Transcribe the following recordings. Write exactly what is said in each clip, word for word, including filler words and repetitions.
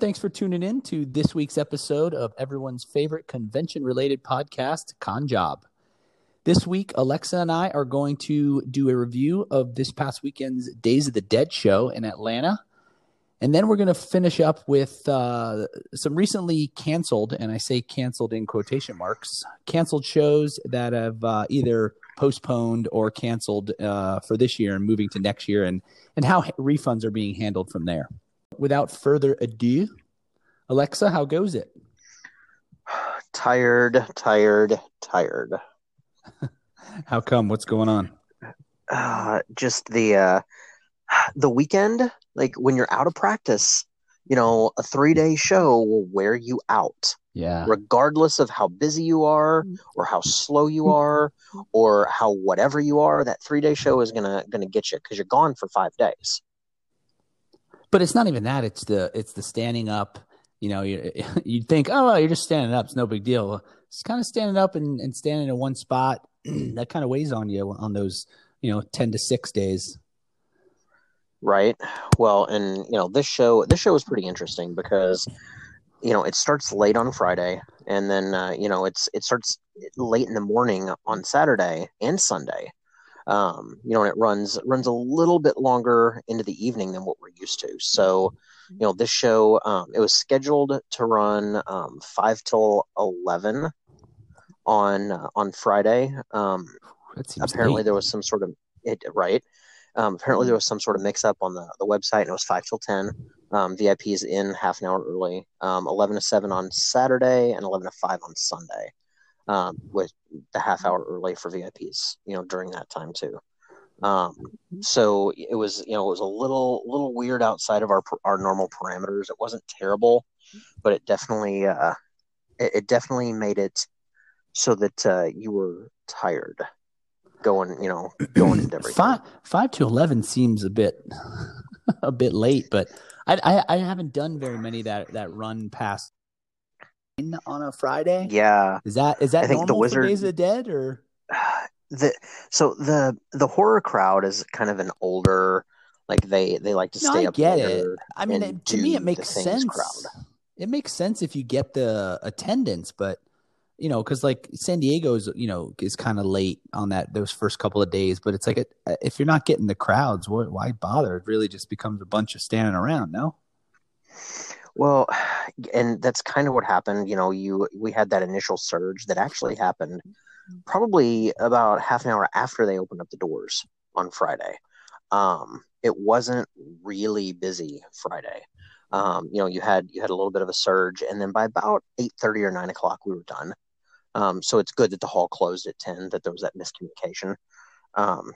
Thanks for tuning in to this week's episode of everyone's favorite convention-related podcast, Con Job. This week, Alexa and I are going to do a review of this past weekend's Days of the Dead show in Atlanta. And then we're going to finish up with uh, some recently canceled, and I say canceled in quotation marks, canceled shows that have uh, either postponed or canceled uh, for this year and moving to next year, and, and how refunds are being handled from there. Without further ado, Alexa, how goes it? Tired, tired, tired. How come? What's going on? Uh, just the uh, the weekend, like when you're out of practice, you know, a three-day show will wear you out. Yeah. Regardless of how busy you are or how slow you are or how whatever you are, that three-day show is gonna gonna get you because you're gone for five days. But it's not even that. It's the it's the standing up. You know, you you'd think, oh, well, you're just standing up. It's no big deal. It's kind of standing up and, and standing in one spot. That kind of weighs on you on those, you know, ten to six days. Right. Well, and you know, this show this show is pretty interesting because, you know, it starts late on Friday, and then uh, you know it's it starts late in the morning on Saturday and Sunday. Um, you know, and it runs runs a little bit longer into the evening than what we're used to. So, you know, this show um, it was scheduled to run um, five till eleven on uh, on Friday. Um, apparently, late. there was some sort of it right. Um, apparently, there was some sort of mix up on the, the website, and it was five till ten. Um, V I P is in half an hour early. Um, eleven to seven on Saturday, and eleven to five on Sunday. Um, with the half hour early for V I Ps, you know, during that time too. Um, so it was, you know, it was a little, little weird outside of our, our normal parameters. It wasn't terrible, but it definitely, uh, it, it definitely made it so that uh, you were tired going, you know, going into everything. Five, five to eleven seems a bit, a bit late, but I, I, I haven't done very many that that run past. On a Friday, yeah, is that is that I think normal the Wizard, for Days of the Dead or the so the the horror crowd is kind of an older, like they they like to no, stay I up get it. I mean, it, to me, it makes sense. Crowd. It makes sense if you get the attendance, but you know, because like San Diego's, you know, is kind of late on that those first couple of days, but it's like it, if you're not getting the crowds, why, why bother? It really just becomes a bunch of standing around, no. Well, and that's kind of what happened. You know, you we had that initial surge that actually happened probably about half an hour after they opened up the doors on Friday. Um, it wasn't really busy Friday. Um, you know, you had you had a little bit of a surge, and then by about eight thirty or nine o'clock, we were done. Um, so it's good that the hall closed at ten. That there was that miscommunication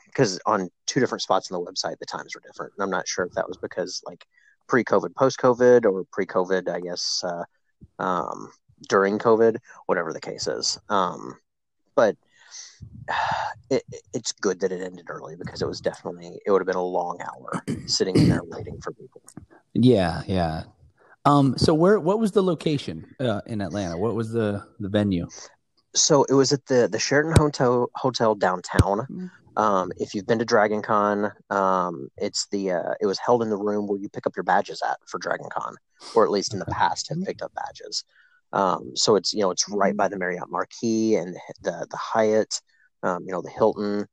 because um, on two different spots on the website, the times were different. And I'm not sure if that was because like. Pre-COVID, post-COVID, or pre-COVID, I guess, uh, um, during COVID, whatever the case is. Um, but it, it's good that it ended early because it was definitely, it would have been a long hour sitting in there waiting for people. Yeah, yeah. Um, so where? What was the location uh, in Atlanta? What was the, the venue? So it was at the, the Sheraton Hotel, Hotel downtown. Mm-hmm. Um, if you've been to DragonCon, um, it's the uh, it was held in the room where you pick up your badges at for DragonCon, or at least in the past have picked up badges. Um, so it's you know it's right by the Marriott Marquis and the the Hyatt, um, you know the Hilton.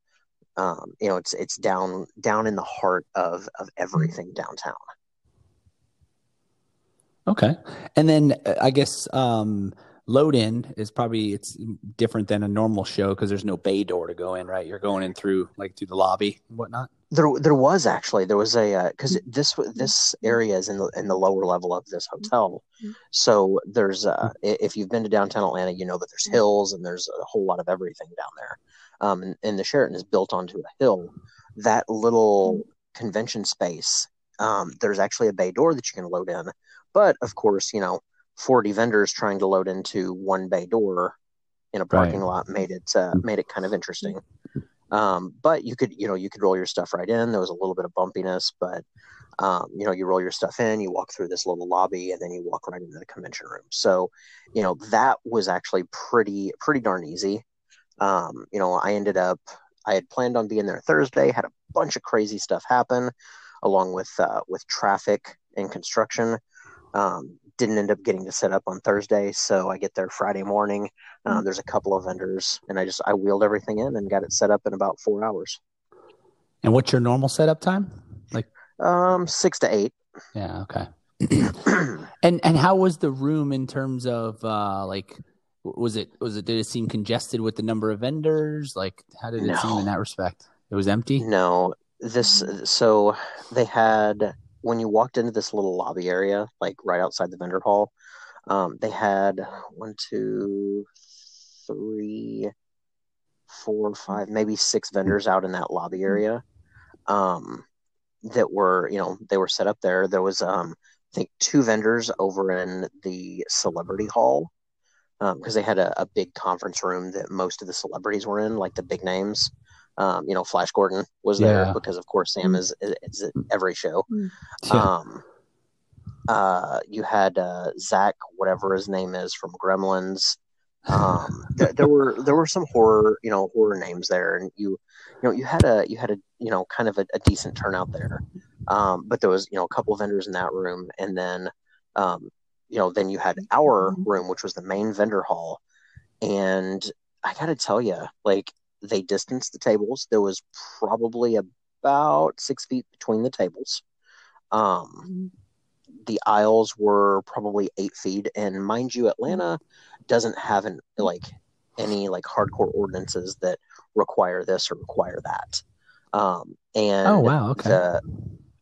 Um, you know it's it's down down in the heart of of everything downtown. Okay, and then I guess. Um... Load in is probably it's different than a normal show because there's no bay door to go in, right? You're going in through like through the lobby and whatnot. There, there was actually there was a because uh, this this area is in the in the lower level of this hotel, so there's uh, if you've been to downtown Atlanta, you know that there's hills and there's a whole lot of everything down there. Um, and, and the Sheraton is built onto a hill. That little convention space, um, there's actually a bay door that you can load in, but of course, you know. forty vendors trying to load into one bay door in a parking right. lot made it uh, made it kind of interesting. Um, but you could, you know, you could roll your stuff right in. There was a little bit of bumpiness, but um, you know, you roll your stuff in, you walk through this little lobby, and then you walk right into the convention room. So, you know, that was actually pretty pretty darn easy. Um, you know, I ended up I had planned on being there Thursday, had a bunch of crazy stuff happen, along with uh, with traffic and construction. Um, didn't end up getting to set up on Thursday, so I get there Friday morning. Um, mm-hmm. There's a couple of vendors, and I just I wheeled everything in and got it set up in about four hours. And what's your normal setup time? Like um, six to eight. Yeah. Okay. and and how was the room in terms of uh, like was it was it did it seem congested with the number of vendors? Like how did it no. seem in that respect? It was empty? No. This so they had. When you walked into this little lobby area, like right outside the vendor hall, um, they had one, two, three, four, five, maybe six vendors out in that lobby area um, that were, you know, they were set up there. There was, um, I think, two vendors over in the celebrity hall because um, they had a, a big conference room that most of the celebrities were in, like the big names. Um, you know, Flash Gordon was yeah. there because, of course, Sam is, is, is at every show. Yeah. Um, uh, you had uh, Zach, whatever his name is, from Gremlins. Um, th- there were there were some horror, you know, horror names there, and you, you know, you had a you had a you know kind of a, a decent turnout there. Um, but there was you know a couple of vendors in that room, and then um, you know then you had our room, which was the main vendor hall, and I gotta tell you, like. They distanced the tables. There was probably about six feet between the tables. Um, the aisles were probably eight feet, and mind you, Atlanta doesn't have an, like any like hardcore ordinances that require this or require that. Um, and oh wow, okay, the,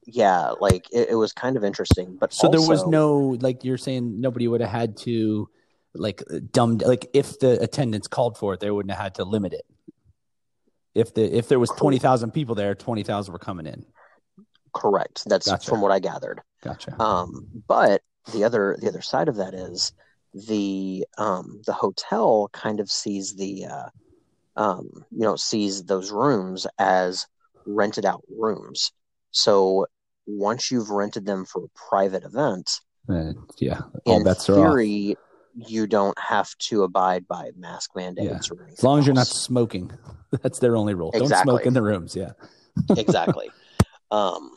yeah, like it, it was kind of interesting. But so also, there was no like you're saying nobody would have had to like dumb like if the attendance called for it, they wouldn't have had to limit it. If the if there was twenty thousand people there, twenty thousand were coming in. Correct. That's gotcha. From what I gathered. Gotcha. Um, but the other the other side of that is the um, the hotel kind of sees the uh, um, you know sees those rooms as rented out rooms. So once you've rented them for a private event, uh, yeah, all in bets theory, are off. You don't have to abide by mask mandates yeah. or anything. As long as you're not smoking. That's their only rule. Exactly. Don't smoke in the rooms. Yeah. Exactly. Um,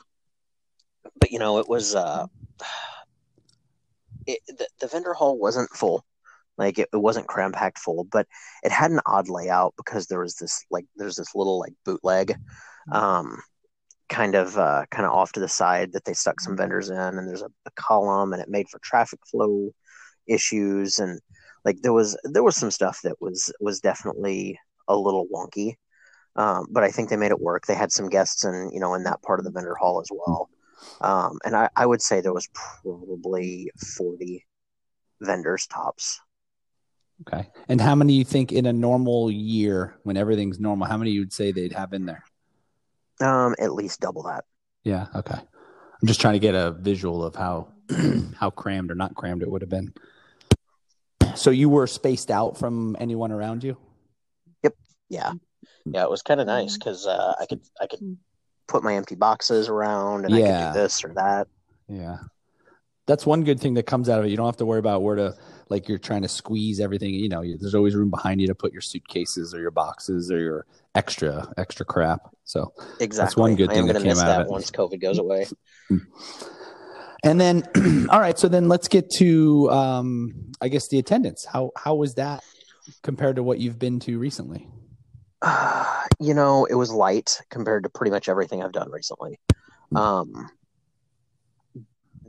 but you know, it was, uh, it, the, the vendor hall wasn't full. Like it, it wasn't cram packed full, but it had an odd layout because there was this, like, there's this little like bootleg, um, kind of uh, kind of off to the side that they stuck some vendors in, and there's a, a column, and it made for traffic flow issues, and like there was there was some stuff that was was definitely a little wonky, um, but I think they made it work. They had some guests in you know in that part of the vendor hall as well, um, and I, I would say there was probably forty vendors tops. Okay, and how many you think in a normal year when everything's normal? How many you'd say they'd have in there? Um, at least double that. Yeah. Okay. I'm just trying to get a visual of how how crammed or not crammed it would have been. So you were spaced out from anyone around you? Yep. Yeah. Yeah. It was kind of nice because uh, I could I could put my empty boxes around, and yeah. I could do this or that. Yeah. That's one good thing that comes out of it. You don't have to worry about where to, like, you're trying to squeeze everything. You know, you, there's always room behind you to put your suitcases or your boxes or your extra extra crap. So exactly. That's one good I thing that came out that of it. Once COVID goes away. And then, all right. So then let's get to, um, I guess, the attendance. How how was that compared to what you've been to recently? Uh, you know, it was light compared to pretty much everything I've done recently. Um,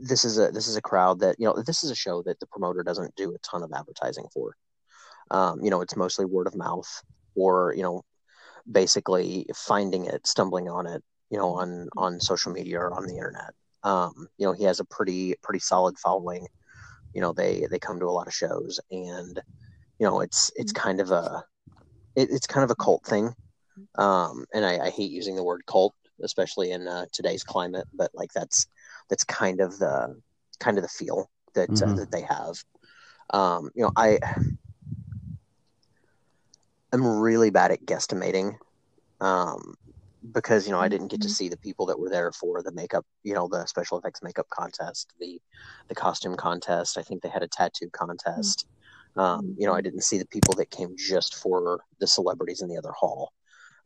this is a this is a crowd that, you know, this is a show that the promoter doesn't do a ton of advertising for. Um, you know, it's mostly word of mouth, or, you know, basically finding it, stumbling on it, you know, on on social media or on the internet. Um, you know, he has a pretty, pretty solid following. You know, they, they come to a lot of shows, and, you know, it's, it's kind of a, it, it's kind of a cult thing. Um, and I, I hate using the word cult, especially in uh, today's climate, but like, that's, that's kind of the, kind of the feel that, mm-hmm. uh, that they have. Um, you know, I, I'm really bad at guesstimating, um, because, you know, I didn't get to see the people that were there for the makeup, you know, the special effects makeup contest, the the costume contest. I think they had a tattoo contest. Um, you know, I didn't see the people that came just for the celebrities in the other hall.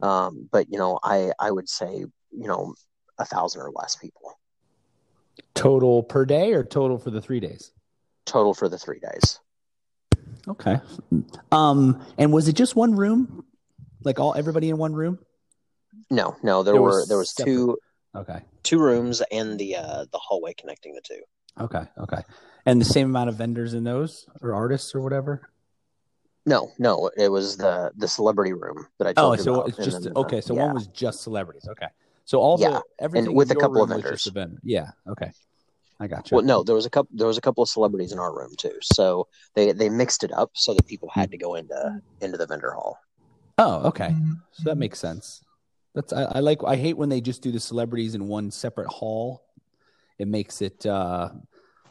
Um, but, you know, I, I would say, you know, a thousand or less people. Total per day or total for the three days? Total for the three days. Okay. Um, and was it just one room? Like all everybody in one room? No, no. There, there were was there was separate. two. Okay. Two rooms and the uh, the hallway connecting the two. Okay. Okay. And the same amount of vendors in those or artists or whatever? No, no. It was the, the celebrity room that I told you about. Oh, so it's just okay. So one was just celebrities. Okay. So also yeah. everything and with a couple of vendors. Yeah. Okay. I got you. Well, no, there was a couple. There was a couple of celebrities in our room too. So they, they mixed it up so that people had to go into into the vendor hall. Oh, okay. So that makes sense. That's I, I like. I hate when they just do the celebrities in one separate hall. It makes it. Uh,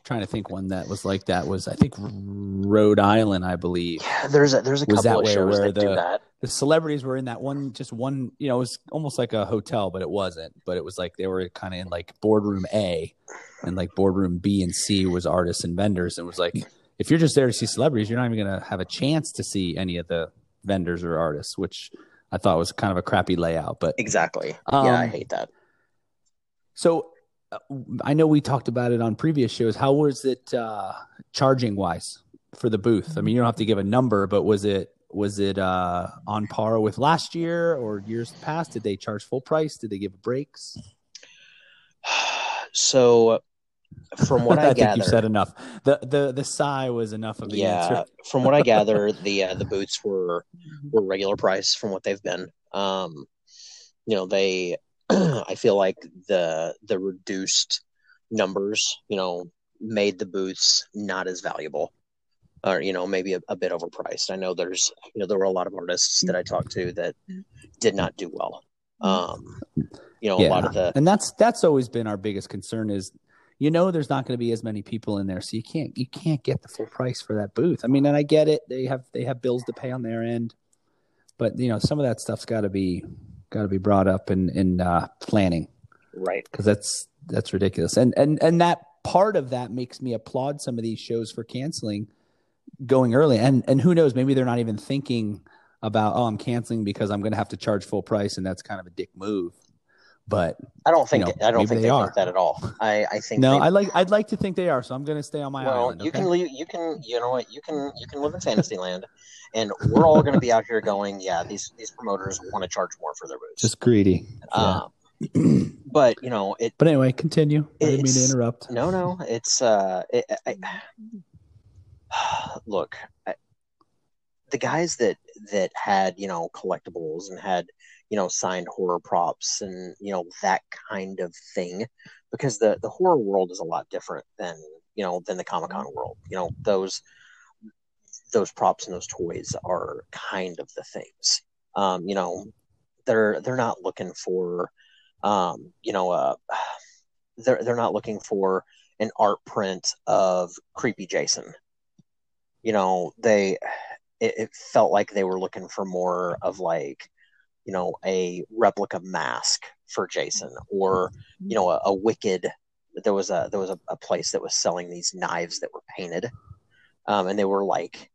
trying to think one that was like that was I think Rhode Island, I believe. Yeah, there's a there's a couple of shows that do that. The celebrities were in that one, just one, you know, it was almost like a hotel, but it wasn't. But it was like they were kind of in like boardroom A, and like boardroom B and C was artists and vendors. And it was like, if you're just there to see celebrities, you're not even going to have a chance to see any of the vendors or artists, which I thought was kind of a crappy layout. But exactly. Um, yeah, I hate that. So uh, I know we talked about it on previous shows. How was it uh, charging wise for the booth? I mean, you don't have to give a number, but was it, Was it uh, on par with last year or years past? Did they charge full price? Did they give breaks? So, from what I, I gather, think you said enough. the the The sigh was enough of the yeah, answer. From what I gather, the uh, the boots were were regular price from what they've been. Um, you know, they. I feel like the the reduced numbers, you know, made the boots not as valuable. Or, you know, maybe a, a bit overpriced. I know there's, you know, there were a lot of artists that I talked to that did not do well. Um, you know, yeah. a lot of the, and that's that's always been our biggest concern is, you know, there's not going to be as many people in there, so you can't you can't get the full price for that booth. I mean, and I get it; they have they have bills to pay on their end, but you know, some of that stuff's got to be got to be brought up in in uh, planning, right? Because that's that's ridiculous, and and and that part of that makes me applaud some of these shows for canceling. Going early and and who knows, maybe they're not even thinking about oh I'm canceling because I'm gonna have to charge full price and that's kind of a dick move. But I don't think you know, I don't think they, they are think that at all. I, I think no they, I like I'd like to think they are, so I'm gonna stay on my well, island. You okay? can leave you can you know what you can you can live in fantasy land and we're all gonna be out here going, yeah, these these promoters want to charge more for their boots. Just greedy. Um yeah. But you know it But anyway, continue. I didn't mean to interrupt. No, no, it's uh it, I, I Look, I, the guys that, that had, you know, collectibles and had, you know, signed horror props and, you know, that kind of thing, because the, the horror world is a lot different than, you know, than the Comic-Con world. You know, those those props and those toys are kind of the things. Um, you know, they're they're not looking for, um, you know, uh, they're they're not looking for an art print of Creepy Jason. You know, they it, it felt like they were looking for more of like, you know, a replica mask for Jason or, you know, a, a wicked. There was a there was a, a place that was selling these knives that were painted, um, and they were like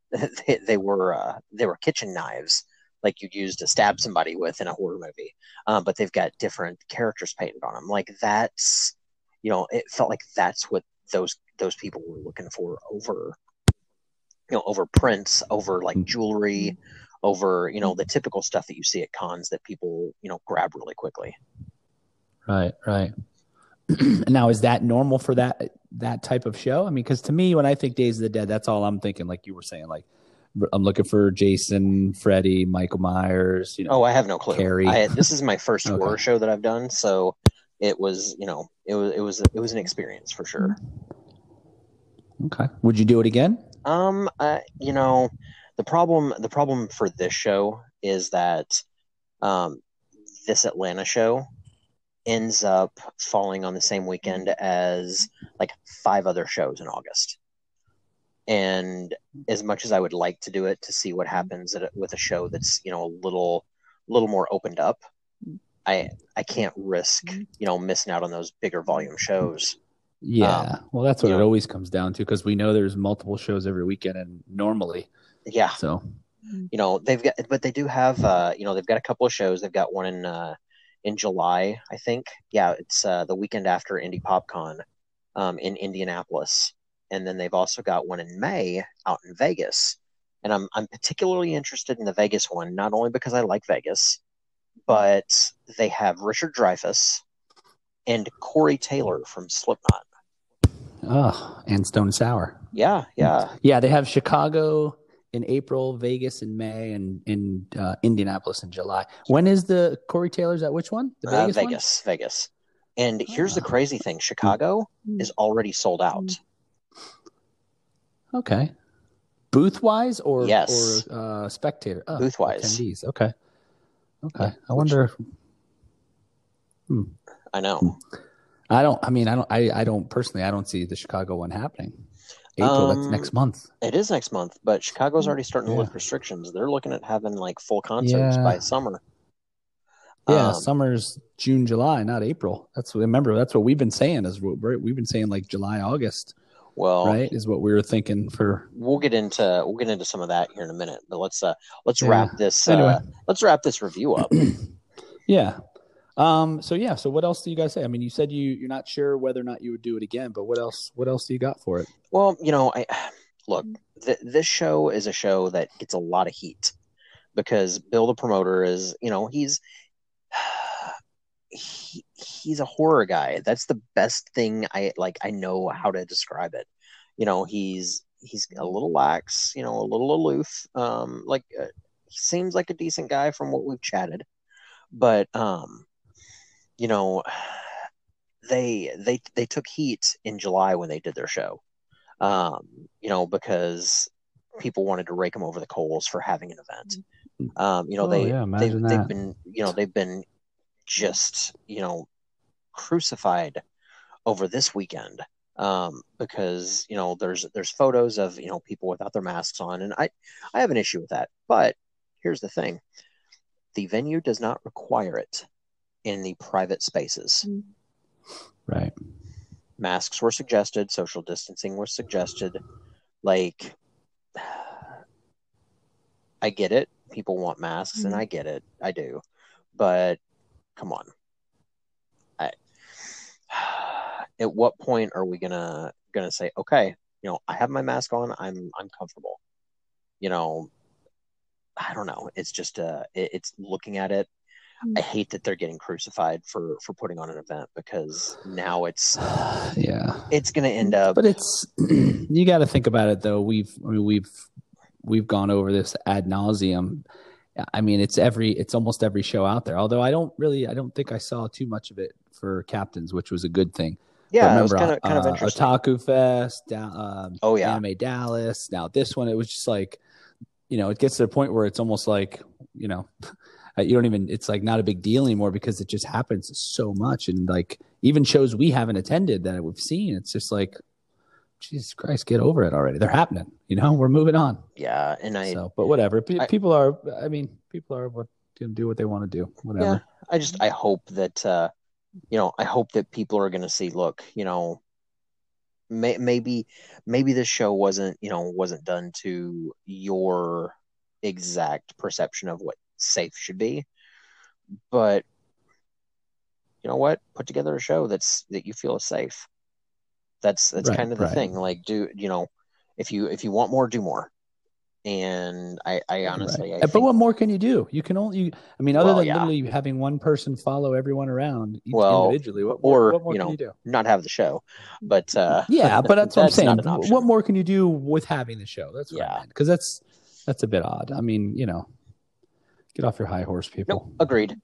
they, they were uh, they were kitchen knives like you'd use to stab somebody with in a horror movie, um, but they've got different characters painted on them. Like that's, you know, it felt like that's what those those people were looking for over. You know, over prints, over like jewelry, over, you know, the typical stuff that you see at cons that people, you know, grab really quickly. Right, right. Now, is that normal for that that type of show? I mean, because to me, when I think Days of the Dead, that's all I'm thinking. Like you were saying, like I'm looking for Jason, Freddy, Michael Myers. You know, oh, I have no clue. Carrie. I, this is my first okay. horror show that I've done, so it was, you know, it was it was it was an experience for sure. Okay. Would you do it again? Um, uh, you know, the problem, the problem for this show is that, um, this Atlanta show ends up falling on the same weekend as like five other shows in August. And as much as I would like to do it to see what happens at, with a show that's, you know, a little, little more opened up, I, I can't risk, you know, missing out on those bigger volume shows. Yeah, um, well, that's what it know. always comes down to because we know there's multiple shows every weekend and normally. Yeah. So, you know, they've got, but they do have, uh, you know, they've got a couple of shows. They've got one in uh, in July, I think. Yeah, it's uh, the weekend after Indie PopCon. um, in Indianapolis. And then they've also got one in May out in Vegas. And I'm I'm particularly interested in the Vegas one, not only because I like Vegas, but they have Richard Dreyfuss and Corey Taylor from Slipknot. Oh, and Stone Sour. Yeah, yeah. Yeah, they have Chicago in April, Vegas in May, and in uh, Indianapolis in July. When is the Corey Taylor's at which one? The Vegas uh, Vegas, one? Vegas. And here's oh. the crazy thing. Chicago mm. is already sold out. Okay. Booth-wise or, yes. or uh, spectator? Oh, booth-wise. Attendees. Okay. Okay. Yeah, I wonder if... Hmm. I know. I don't, I mean, I don't, I, I don't personally, I don't see the Chicago one happening. April, um, that's next month. It is next month, but Chicago's already starting yeah. to lift restrictions. They're looking at having like full concerts yeah. by summer. Yeah, um, summer's June, July, not April. That's remember, that's what we've been saying is what we've been saying like July, August. Well, right, is what we were thinking for. We'll get into we'll get into some of that here in a minute, but let's uh let's yeah. wrap this anyway. uh, let's wrap this review up. yeah. Um, so yeah, so what else do you guys say? I mean, you said you, you're not sure whether or not you would do it again, but what else, what else do you got for it? Well, you know, I look, th- this show is a show that gets a lot of heat because Bill, the promoter is, you know, he's, he, he's a horror guy. That's the best thing I like. I know how to describe it. You know, he's, he's a little lax, you know, a little aloof. Um, like uh, he seems like a decent guy from what we've chatted, but, um, you know, they they they took heat in July when they did their show, um, you know, because people wanted to rake them over the coals for having an event. Um, you know, oh, they, yeah, they, they've been, you know, they've been just, you know, crucified over this weekend um, because, you know, there's there's photos of, you know, people without their masks on. And I, I have an issue with that. But here's the thing. The venue does not require it. In the private spaces. Right. Masks were suggested. Social distancing was suggested. Like, I get it. People want masks, and I get it. I do. But come on. I, at what point are we gonna gonna say, okay, you know, I have my mask on. I'm I'm comfortable. You know, I don't know. It's just uh, it, it's looking at it. I hate that they're getting crucified for, for putting on an event because now it's yeah it's going to end up. But it's you got to think about it though. We've I mean, we've we've gone over this ad nauseum. I mean, it's every it's almost every show out there. Although I don't really I don't think I saw too much of it for Captains, which was a good thing. Yeah, remember, it was kind of kind uh, of interesting. Otaku Fest, um, oh yeah, Anime Dallas. Now this one, it was just like you know, it gets to the point where it's almost like you know. You don't even, it's like not a big deal anymore because it just happens so much. And like even shows we haven't attended that we've seen, it's just like, Jesus Christ, get over it already. They're happening, you know, we're moving on. Yeah. And I, so, but whatever. I, people are, I mean, people are what can do what they want to do, whatever. Yeah, I just, I hope that, uh, you know, I hope that people are going to see, look, you know, may, maybe, maybe this show wasn't, you know, wasn't done to your exact perception of what safe should be, but you know what, put together a show that's that you feel is safe. That's that's right, kind of the right. thing. Like, do you know, if you if you want more, do more. And i i honestly right. I but think, what more can you do? You can only you, i mean other well, than yeah. literally having one person follow everyone around each well individually what, or what more you know can you do? Not have the show, but uh yeah but that's, that's what I'm saying. What more can you do with having the show? That's what yeah because I mean. that's that's a bit odd. I mean, you know, get off your high horse, people. Nope, agreed.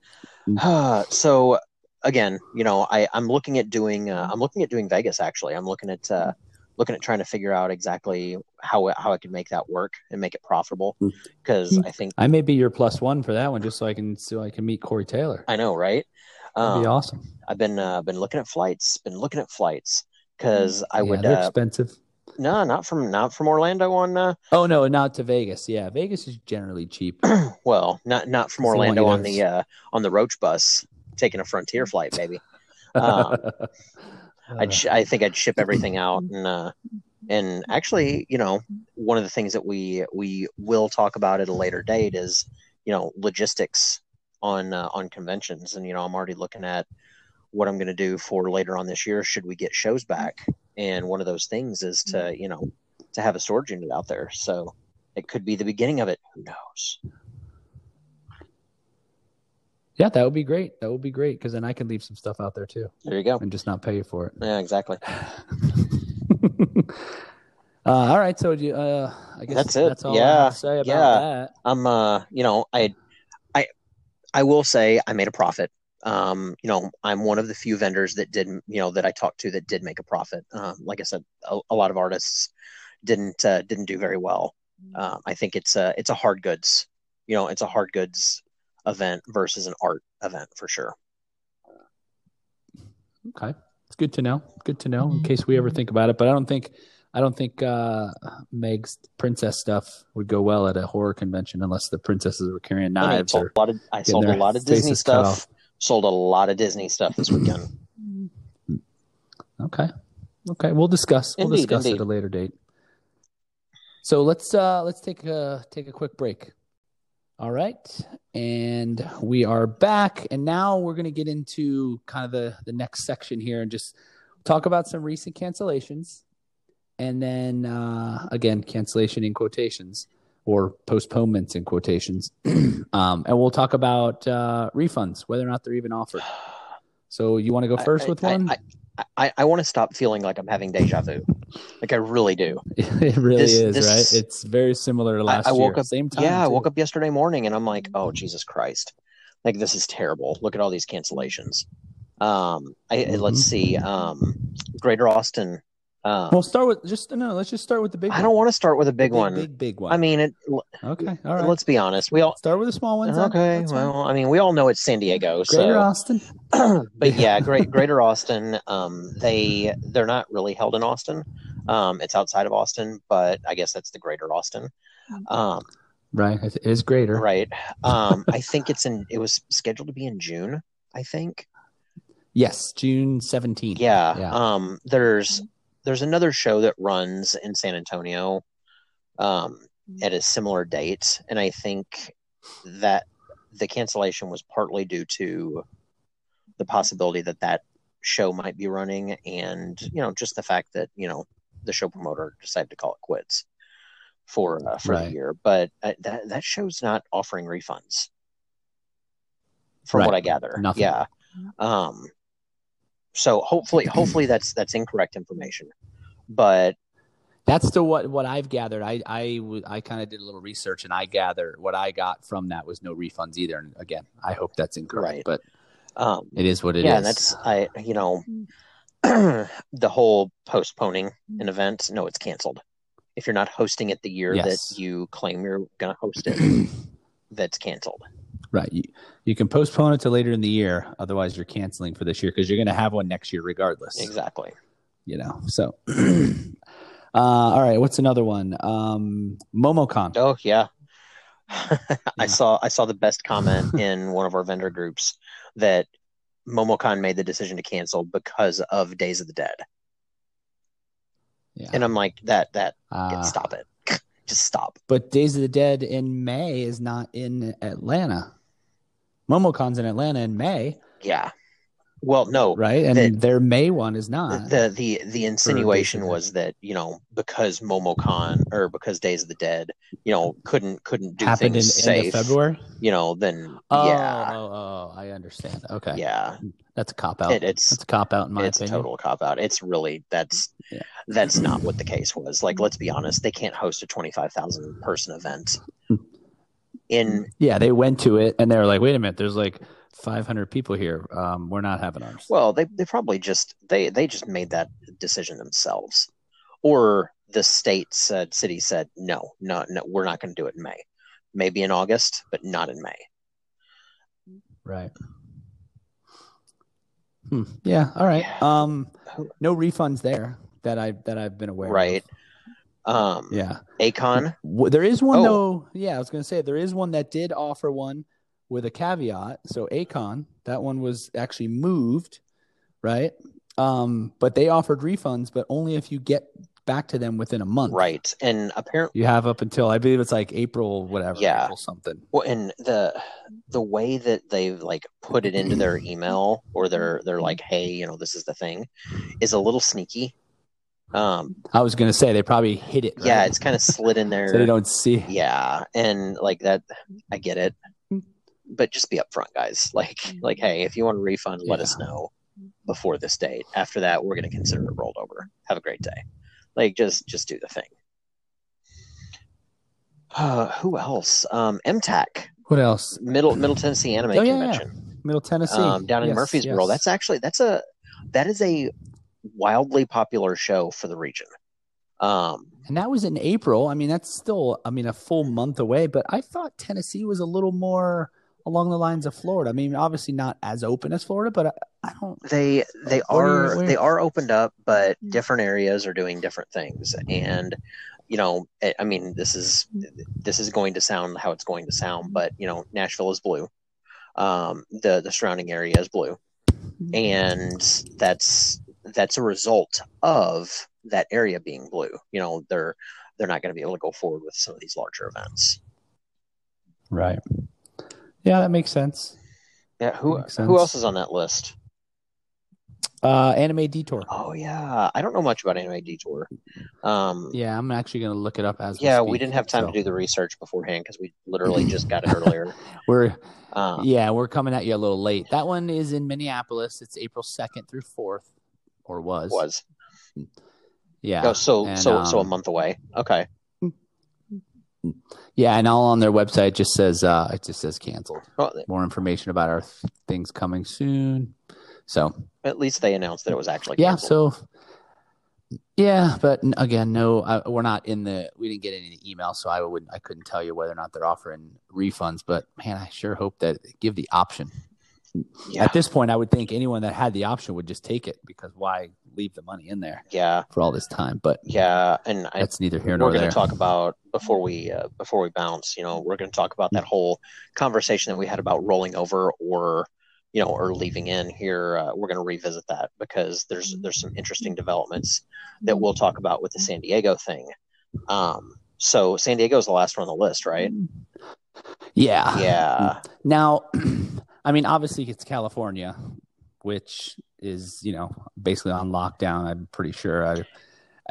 Uh, so again, you know, I, I'm looking at doing uh, I'm looking at doing Vegas. Actually, I'm looking at uh, looking at trying to figure out exactly how how I can make that work and make it profitable. Because I think I may be your plus one for that one, just so I can so I can meet Corey Taylor. I know, right? Um, That'd be awesome. I've been uh, been looking at flights. Been looking at flights because I yeah, would. They're uh, expensive. No, not from not from Orlando on. Uh, oh no, not to Vegas. Yeah, Vegas is generally cheap. well, not not from Orlando on the uh, on the Roach bus, taking a Frontier flight, baby. Um, I'd sh- I think I'd ship everything out, and uh, and actually, you know, one of the things that we we will talk about at a later date is you know logistics on uh, on conventions, and you know I'm already looking at what I'm going to do for later on this year. Should we get shows back? And one of those things is to, you know, to have a storage unit out there. So it could be the beginning of it. Who knows? Yeah, that would be great. That would be great, because then I can leave some stuff out there too. There you go. And just not pay you for it. Yeah, exactly. Uh, all right, so do you, uh, I guess that's it. That's all yeah. I have to say about yeah. that. I'm, uh, you know, I, I, I will say I made a profit. Um, you know, I'm one of the few vendors that did, you know, that I talked to that did make a profit. Um, like I said, a, a lot of artists didn't uh, didn't do very well. Um, I think it's a it's a hard goods, you know, it's a hard goods event versus an art event for sure. Okay, it's good to know. Good to know in case we ever think about it. But I don't think. I don't think uh, Meg's princess stuff would go well at a horror convention unless the princesses were carrying knives. I, mean, I sold, or a, lot of, I sold a lot of Disney stuff. Sold a lot of Disney stuff this weekend. Okay, okay, we'll discuss. Indeed, we'll discuss indeed. At a later date. So let's uh, let's take a take a quick break. All right, and we are back, and now we're going to get into kind of the the next section here and just talk about some recent cancellations. And then, uh, again, cancellation in quotations or postponements in quotations. um, and we'll talk about uh, refunds, whether or not they're even offered. So you want to go first I, with I, one? I, I, I want to stop feeling like I'm having deja vu. Like I really do. It really this, is, this, right? It's very similar to last I, I woke year. Up, Same time, yeah, too. I woke up yesterday morning and I'm like, oh, Jesus Christ. Like this is terrible. Look at all these cancellations. Um, I, mm-hmm. Let's see. Um, Greater Austin. Um, we'll start with just no. Let's just start with the big. I one. don't want to start with a big, big one. Big, big one. I mean, it, okay. All right. Let's be honest. We all start with a small one. Okay. That's well, fine. I mean, we all know it's San Diego. Greater so. Austin. But yeah, great, Greater Austin. Um, they they're not really held in Austin. Um, it's outside of Austin, but I guess that's the Greater Austin. Um, right. It is greater. Right. Um, I think it's in. It was scheduled to be in June. I think. Yes, June seventeenth. Yeah. yeah. Um. There's. There's another show that runs in San Antonio um, at a similar date. And I think that the cancellation was partly due to the possibility that that show might be running. And, you know, just the fact that, you know, the show promoter decided to call it quits for, uh, for right. the year. But uh, that, that show's not offering refunds from right. what I gather. Nothing. Yeah. Um, So hopefully, hopefully that's that's incorrect information, but that's the what what I've gathered. I I, I kind of did a little research, and I gathered what I got from that was no refunds either. And again, I hope that's incorrect, right. but um, it is what it yeah, is. Yeah, that's I you know the whole postponing an event. No, it's canceled. If you're not hosting it the year yes. that you claim you're going to host it, that's canceled. Right. You, you can postpone it to later in the year. Otherwise, you're canceling for this year because you're going to have one next year regardless. Exactly. You know, so. uh, all right. What's another one? Um, MomoCon. Oh, yeah. yeah. I saw I saw the best comment in one of our vendor groups that MomoCon made the decision to cancel because of Days of the Dead. Yeah. And I'm like, that, that, uh, stop it. Just stop. But Days of the Dead in May is not in Atlanta. MomoCon's in Atlanta in May. Yeah. Well, no. Right? And the, their May one is not. The the, the insinuation was that, you know, because MomoCon or because Days of the Dead, you know, couldn't couldn't do Happened things in, safe. Happened in February? You know, then, oh, yeah. Oh, oh, I understand. Okay. Yeah. That's a cop-out. It, it's that's a cop-out in my it's opinion. It's a total cop-out. It's really, that's yeah. that's not what the case was. Like, let's be honest. They can't host a twenty-five thousand person event. In yeah they went to it and they were like, wait a minute, there's like five hundred people here, um we're not having ours. Well, they they probably just they they just made that decision themselves, or the state said city said no no no we're not going to do it in May, maybe in August, but not in May. Right. hmm. Yeah. All right. Um no refunds there that i that i've been aware right. of. Right. Um, yeah. Akon. There is one oh. though. Yeah, I was going to say there is one that did offer one with a caveat. So Akon, that one was actually moved, right? Um, but they offered refunds, but only if you get back to them within a month. Right. And apparently you have up until I believe it's like April whatever, yeah. April something. Well, and the the way that they've like put it into their email or their they're like, "Hey, you know, this is the thing," is a little sneaky. Um, I was going to say they probably hid it. Right? Yeah, it's kind of slid in there. So they don't see. Yeah, and like that, I get it. But just be upfront, guys. Like, like, hey, if you want a refund, let yeah. us know before this date. After that, we're going to consider it rolled over. Have a great day. Like, just, just do the thing. Uh, who else? Um, M TAC. What else? Middle Middle Tennessee Anime oh, yeah, Convention. Yeah. Middle Tennessee. Um, down in yes, Murfreesboro. Yes. That's actually that's a that is a wildly popular show for the region. Um, and that was in April. I mean, that's still I mean a full month away. But I thought Tennessee was a little more along the lines of Florida. I mean, obviously not as open as Florida, but I, I don't. They they are where, where? they are opened up, but different areas are doing different things. And you know, I mean, this is this is going to sound how it's going to sound, but you know, Nashville is blue. Um, the the surrounding area is blue, and that's that's a result of that area being blue. You know, they're they're not going to be able to go forward with some of these larger events. Right. Yeah, that makes sense. Yeah, who sense. who else is on that list? Uh, Anime Detour. Oh yeah, I don't know much about Anime Detour. Um, yeah, I'm actually going to look it up as. Yeah, we, speak, we didn't have time so. to do the research beforehand because we literally just got it earlier. We're um, yeah, we're coming at you a little late. That one is in Minneapolis. It's April second through fourth, or was was. Yeah. Oh, so and, so um, so a month away. Okay. Yeah, and all on their website just says uh, it just says canceled. Well, more information about our th- things coming soon. So at least they announced that it was actually canceled. Yeah. So yeah, but again, no, I, we're not in the. We didn't get any email, so I wouldn't. I couldn't tell you whether or not they're offering refunds. But man, I sure hope that they give the option. Yeah. At this point, I would think anyone that had the option would just take it because why leave the money in there? Yeah, for all this time. But yeah, and that's I, neither here nor there. We're going to talk about before we uh, before we bounce. You know, we're going to talk about that whole conversation that we had about rolling over or you know or leaving in here. Uh, we're going to revisit that because there's there's some interesting developments that we'll talk about with the San Diego thing. Um, so San Diego is the last one on the list, right? Yeah. Yeah. Now. I mean, obviously, it's California, which is, you know, basically on lockdown. I'm pretty sure I,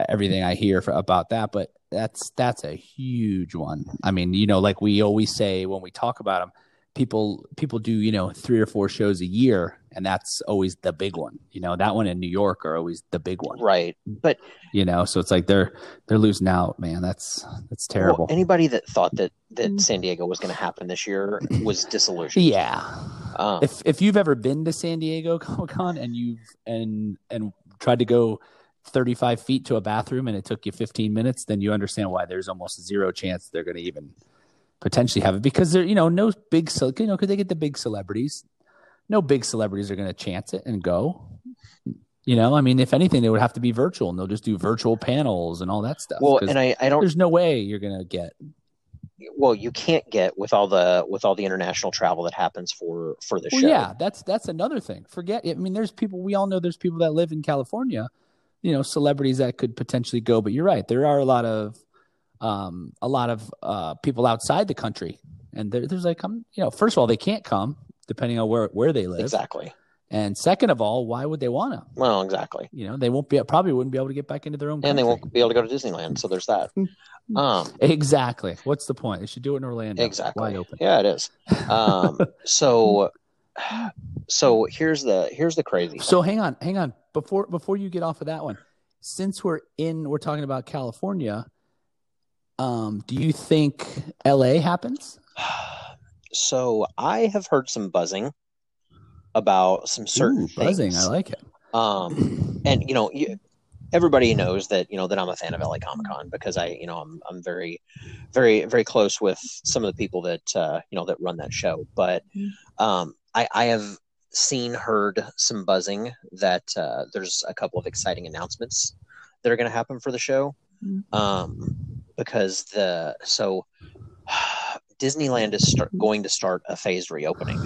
everything I hear for, about that, but that's that's a huge one. I mean, you know, like we always say when we talk about them, people people do, you know, three or four shows a year, and that's always the big one. You know, that one in New York are always the big one, right? But you know, so it's like they're they're losing out, man. That's that's terrible. Well, anybody that thought that that San Diego was going to happen this year was disillusioned. Yeah. Um, if if you've ever been to San Diego Comic-Con and you've and and tried to go thirty-five feet to a bathroom and it took you fifteen minutes, then you understand why there's almost zero chance they're going to even potentially have it because they're you know no big you know because they get the big celebrities, no big celebrities are going to chance it and go. You know, I mean, if anything, they would have to be virtual and they'll just do virtual panels and all that stuff. Well, and I, I don't. There's no way you're going to get. Well, you can't get with all the with all the international travel that happens for for the well, show. Yeah, that's that's another thing. Forget it. I mean, there's people we all know. There's people that live in California, you know, celebrities that could potentially go. But you're right. There are a lot of um, a lot of uh, people outside the country, and there's like, um, you know, first of all, they can't come depending on where where they live. Exactly. And second of all, why would they want to? Well, exactly. You know, they won't be probably wouldn't be able to get back into their own country. And they won't be able to go to Disneyland. So there's that. Um, exactly. What's the point? They should do it in Orlando. Exactly. Wide open. Yeah, it is. Um, so, so here's the here's the crazy. So thing. hang on, hang on. Before before you get off of that one, since we're in, we're talking about California. Um, do you think L A happens? So I have heard some buzzing about some certain Ooh, buzzing, things. I like it. Um, and you know, you, everybody knows that you know that I'm a fan of L A Comic Con because I, you know, I'm I'm very, very, very close with some of the people that uh, you know that run that show. But um, I, I have seen, heard some buzzing that uh, there's a couple of exciting announcements that are going to happen for the show um, because the so Disneyland is start, going to start a phased reopening.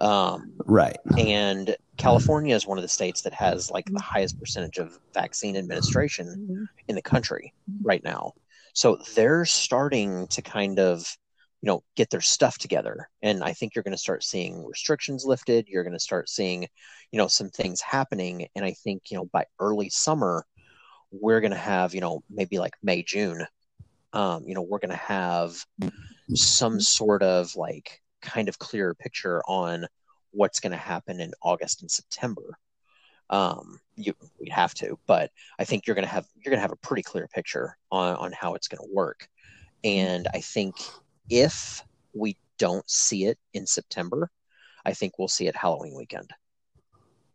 Um, right. And California is one of the states that has like the highest percentage of vaccine administration in the country right now. So they're starting to kind of, you know, get their stuff together. And I think you're going to start seeing restrictions lifted. You're going to start seeing, you know, some things happening. And I think, you know, by early summer, we're going to have, you know, maybe like May, June, um, you know, we're going to have some sort of like kind of clearer picture on what's going to happen in August and September. Um, you, we'd have to, but I think you're going to have, you're going to have a pretty clear picture on, on how it's going to work. And I think if we don't see it in September, I think we'll see it Halloween weekend,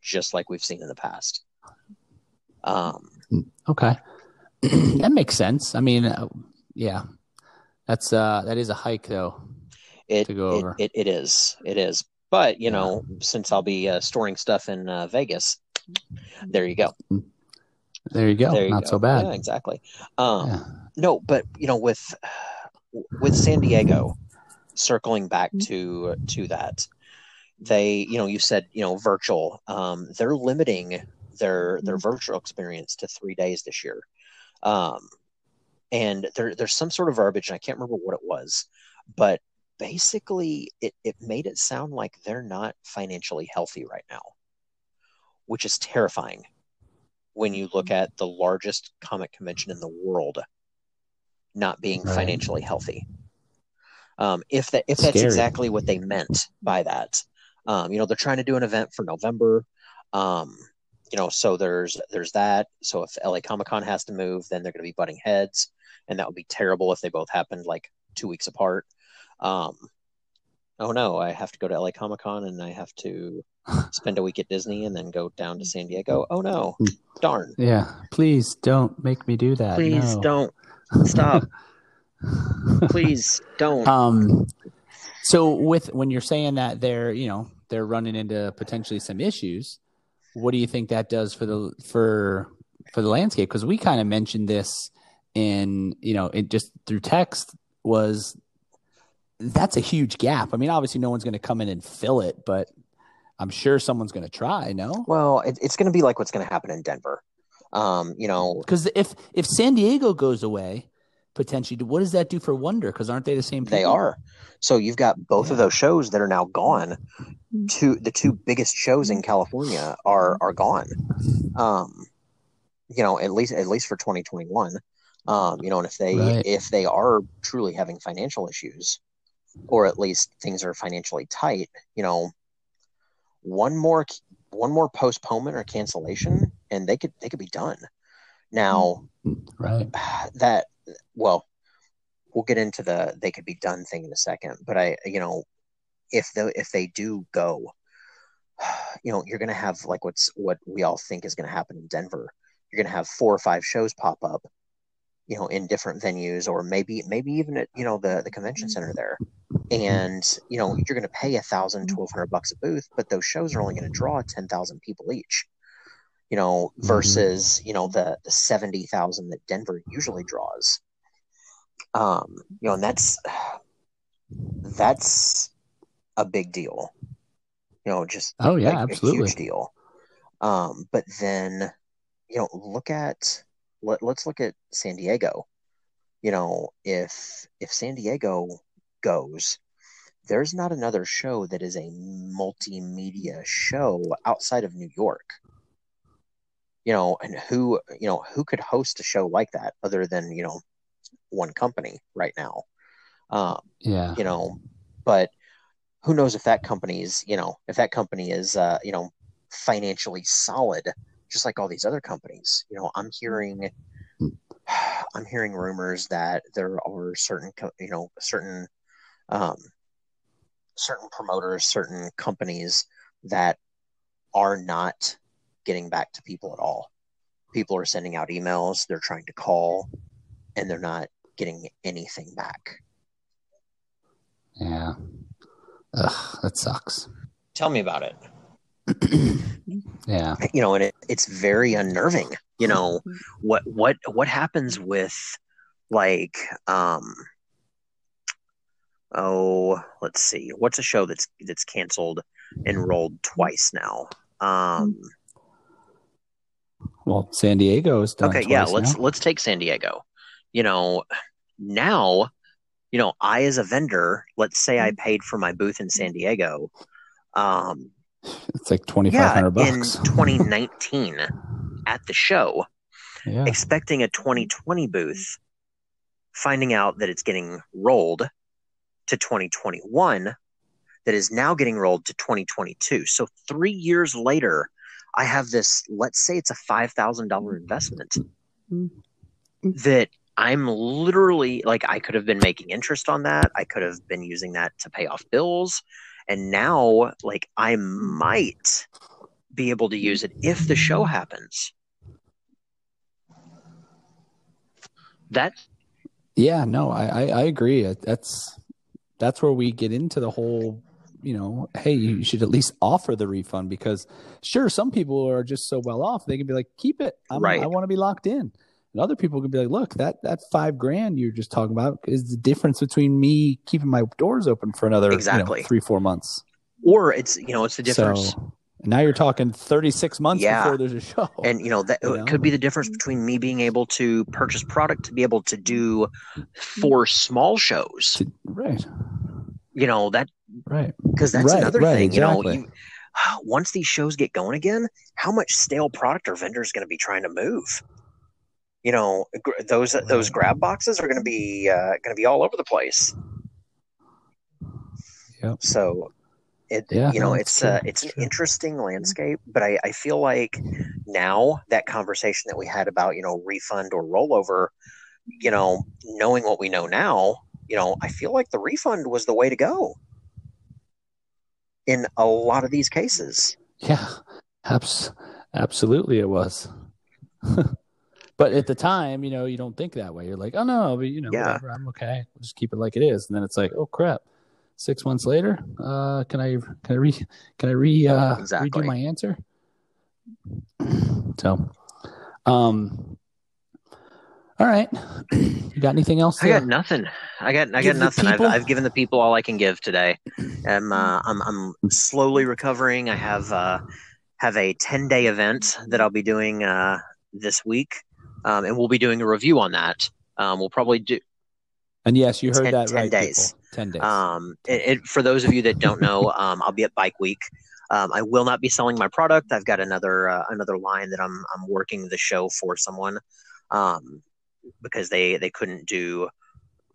just like we've seen in the past. Um, okay. That makes sense. I mean, uh, yeah, that's uh, that is a hike though. It, to go it, over. It, it is, it is. But you know, yeah. since I'll be uh, storing stuff in uh, Vegas, there you go. There you go. There you Not go. so bad. Yeah, exactly. Um, yeah. No, but you know, with with San Diego, circling back to to that, they, you know, you said, you know, virtual. Um, they're limiting their their virtual experience to three days this year. Um, and there, there's some sort of verbiage, and I can't remember what it was, but basically it, it made it sound like they're not financially healthy right now, which is terrifying when you look at the largest comic convention in the world not being right. financially healthy. Um, if that, if that's Scary. exactly what they meant by that, um, you know, they're trying to do an event for November, um, you know, so there's, there's that. So if L A Comic Con has to move, then they're going to be butting heads, and that would be terrible if they both happened like two weeks apart. Um, oh no, I have to go to L A Comic Con and I have to spend a week at Disney and then go down to San Diego. Oh no, darn. Yeah. Please don't make me do that. Please no. don't stop. Please don't. Um, so with, when you're saying that they're, you know, they're running into potentially some issues, what do you think that does for the, for, for the landscape? Cause we kind of mentioned this in, you know, it just through text was, that's a huge gap. I mean, obviously no one's going to come in and fill it, but I'm sure someone's going to try. No? Well, it, it's going to be like what's going to happen in Denver. Um, you know, cause if, if San Diego goes away, potentially, what does that do for Wonder? Because aren't they the same people? They are. So you've got both yeah. of those shows that are now gone. Two, the two biggest shows in California are are gone. Um, you know, at least at least for twenty twenty-one. Um, you know, and if they right. if they are truly having financial issues, or at least things are financially tight, you know, one more one more postponement or cancellation, and they could they could be done. Now, right that. Well, we'll get into the they could be done thing in a second, but I, you know, if the if they do go, you know, you're going to have like what's what we all think is going to happen in Denver. You're going to have four or five shows pop up, you know, in different venues, or maybe maybe even at, you know, the the convention center there, and you know you're going to pay a thousand, twelve hundred bucks a booth, but those shows are only going to draw ten thousand people each. You know, versus, you know, the, the seventy thousand that Denver usually draws. Um, you know, and that's, that's a big deal, you know, just oh yeah, like, absolutely. a huge deal. Um, but then, you know, look at, let, let's look at San Diego. You know, if, if San Diego goes, there's not another show that is a multimedia show outside of New York. You know, and who, you know, who could host a show like that other than, you know, one company right now? Um, yeah. You know, but who knows if that company's, you know, if that company is, uh, you know, financially solid, just like all these other companies. You know, I'm hearing, I'm hearing rumors that there are certain, you know, certain, um, certain promoters, certain companies that are not getting back to people at all. People are sending out emails, they're trying to call, and they're not getting anything back. Yeah. Ugh, that sucks. Tell me about it. Yeah. You know, and it, it's very unnerving. You know, what what what happens with like um oh, let's see. What's a show that's that's canceled and rolled twice now? Um Well, San Diego is done. Okay, yeah, let's now. let's take San Diego. You know, now, you know, I as a vendor, let's say I paid for my booth in San Diego. Um, it's like twenty-five hundred yeah, bucks in twenty nineteen at the show. yeah. expecting a twenty twenty booth, finding out that it's getting rolled to twenty twenty-one, that is now getting rolled to twenty twenty-two. So three years later, I have this, let's say it's a five thousand dollars investment that I'm literally like, I could have been making interest on that. I could have been using that to pay off bills. And now like I might be able to use it if the show happens. That. Yeah, no, I, I, I agree. That's, that's where we get into the whole, you know, hey, you should at least offer the refund, because sure, some people are just so well off. They can be like, keep it. I'm, right. I want to be locked in. And other people can be like, look, that, that five grand you're just talking about is the difference between me keeping my doors open for another exactly. you know, three, four months. Or it's, you know, it's the difference. So, now you're talking thirty-six months yeah. before there's a show. And, you know, that you it know? could be the difference between me being able to purchase product to be able to do four small shows. To, right. You know, that – right. Because that's right, another right, thing. Exactly. You know, you, once these shows get going again, how much stale product are vendors going to be trying to move? You know, those right. those grab boxes are going to be uh, going to be all over the place. Yep. So – It, yeah, you know, it's uh, it's an interesting landscape, but I, I feel like now that conversation that we had about, you know, refund or rollover, you know, knowing what we know now, you know, I feel like the refund was the way to go in a lot of these cases. Yeah, abs- absolutely it was. But at the time, you know, you don't think that way. You're like, oh, no, but, you know, yeah. whatever, I'm okay. We'll just keep it like it is. And then it's like, oh, crap. Six months later, uh, can I can I re can I re uh, exactly. redo my answer? So, um, all right. You got anything else? I got nothing. I got I got nothing. I've, I've given the people all I can give today. I'm uh, I'm I'm slowly recovering. I have uh, have a ten day event that I'll be doing uh, this week, um, and we'll be doing a review on that. Um, we'll probably do. And yes, you heard ten, that right. ten days. People. Ten days. Um, it, it, for those of you that don't know, um, I'll be at Bike Week. Um, I will not be selling my product. I've got another uh, another line that I'm I'm working the show for someone, um, because they they couldn't do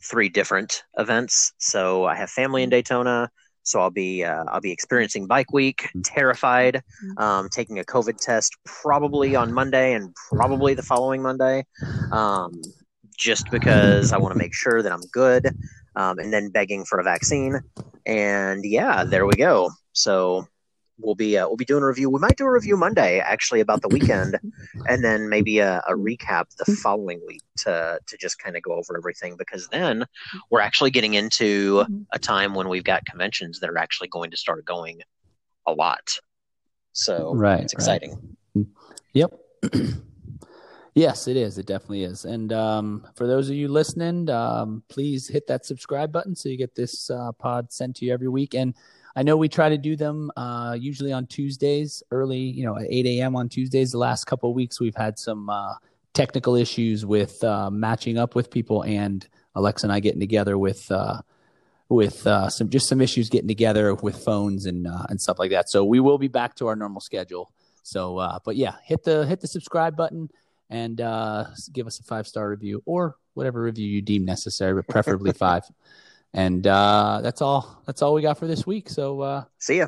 three different events. So I have family in Daytona, so I'll be uh, I'll be experiencing Bike Week. Terrified, um, taking a COVID test probably on Monday and probably the following Monday, um, just because I want to make sure that I'm good. Um, and then begging for a vaccine, and yeah, there we go. So we'll be uh, we'll be doing a review. We might do a review Monday, actually, about the weekend, and then maybe a, a recap the following week to to just kind of go over everything, because then we're actually getting into a time when we've got conventions that are actually going to start going a lot. So right, it's exciting. Right. Yep. Yes, it is. It definitely is. And um, for those of you listening, um, please hit that subscribe button so you get this uh, pod sent to you every week. And I know we try to do them uh, usually on Tuesdays early, you know, at eight a.m. on Tuesdays. The last couple of weeks, we've had some uh, technical issues with uh, matching up with people, and Alexa and I getting together with uh, with uh, some just some issues getting together with phones and uh, and stuff like that. So we will be back to our normal schedule. So, uh, but yeah, hit the hit the subscribe button. And uh, give us a five-star review or whatever review you deem necessary, but preferably five. And uh, that's all. That's all we got for this week. So uh, see ya.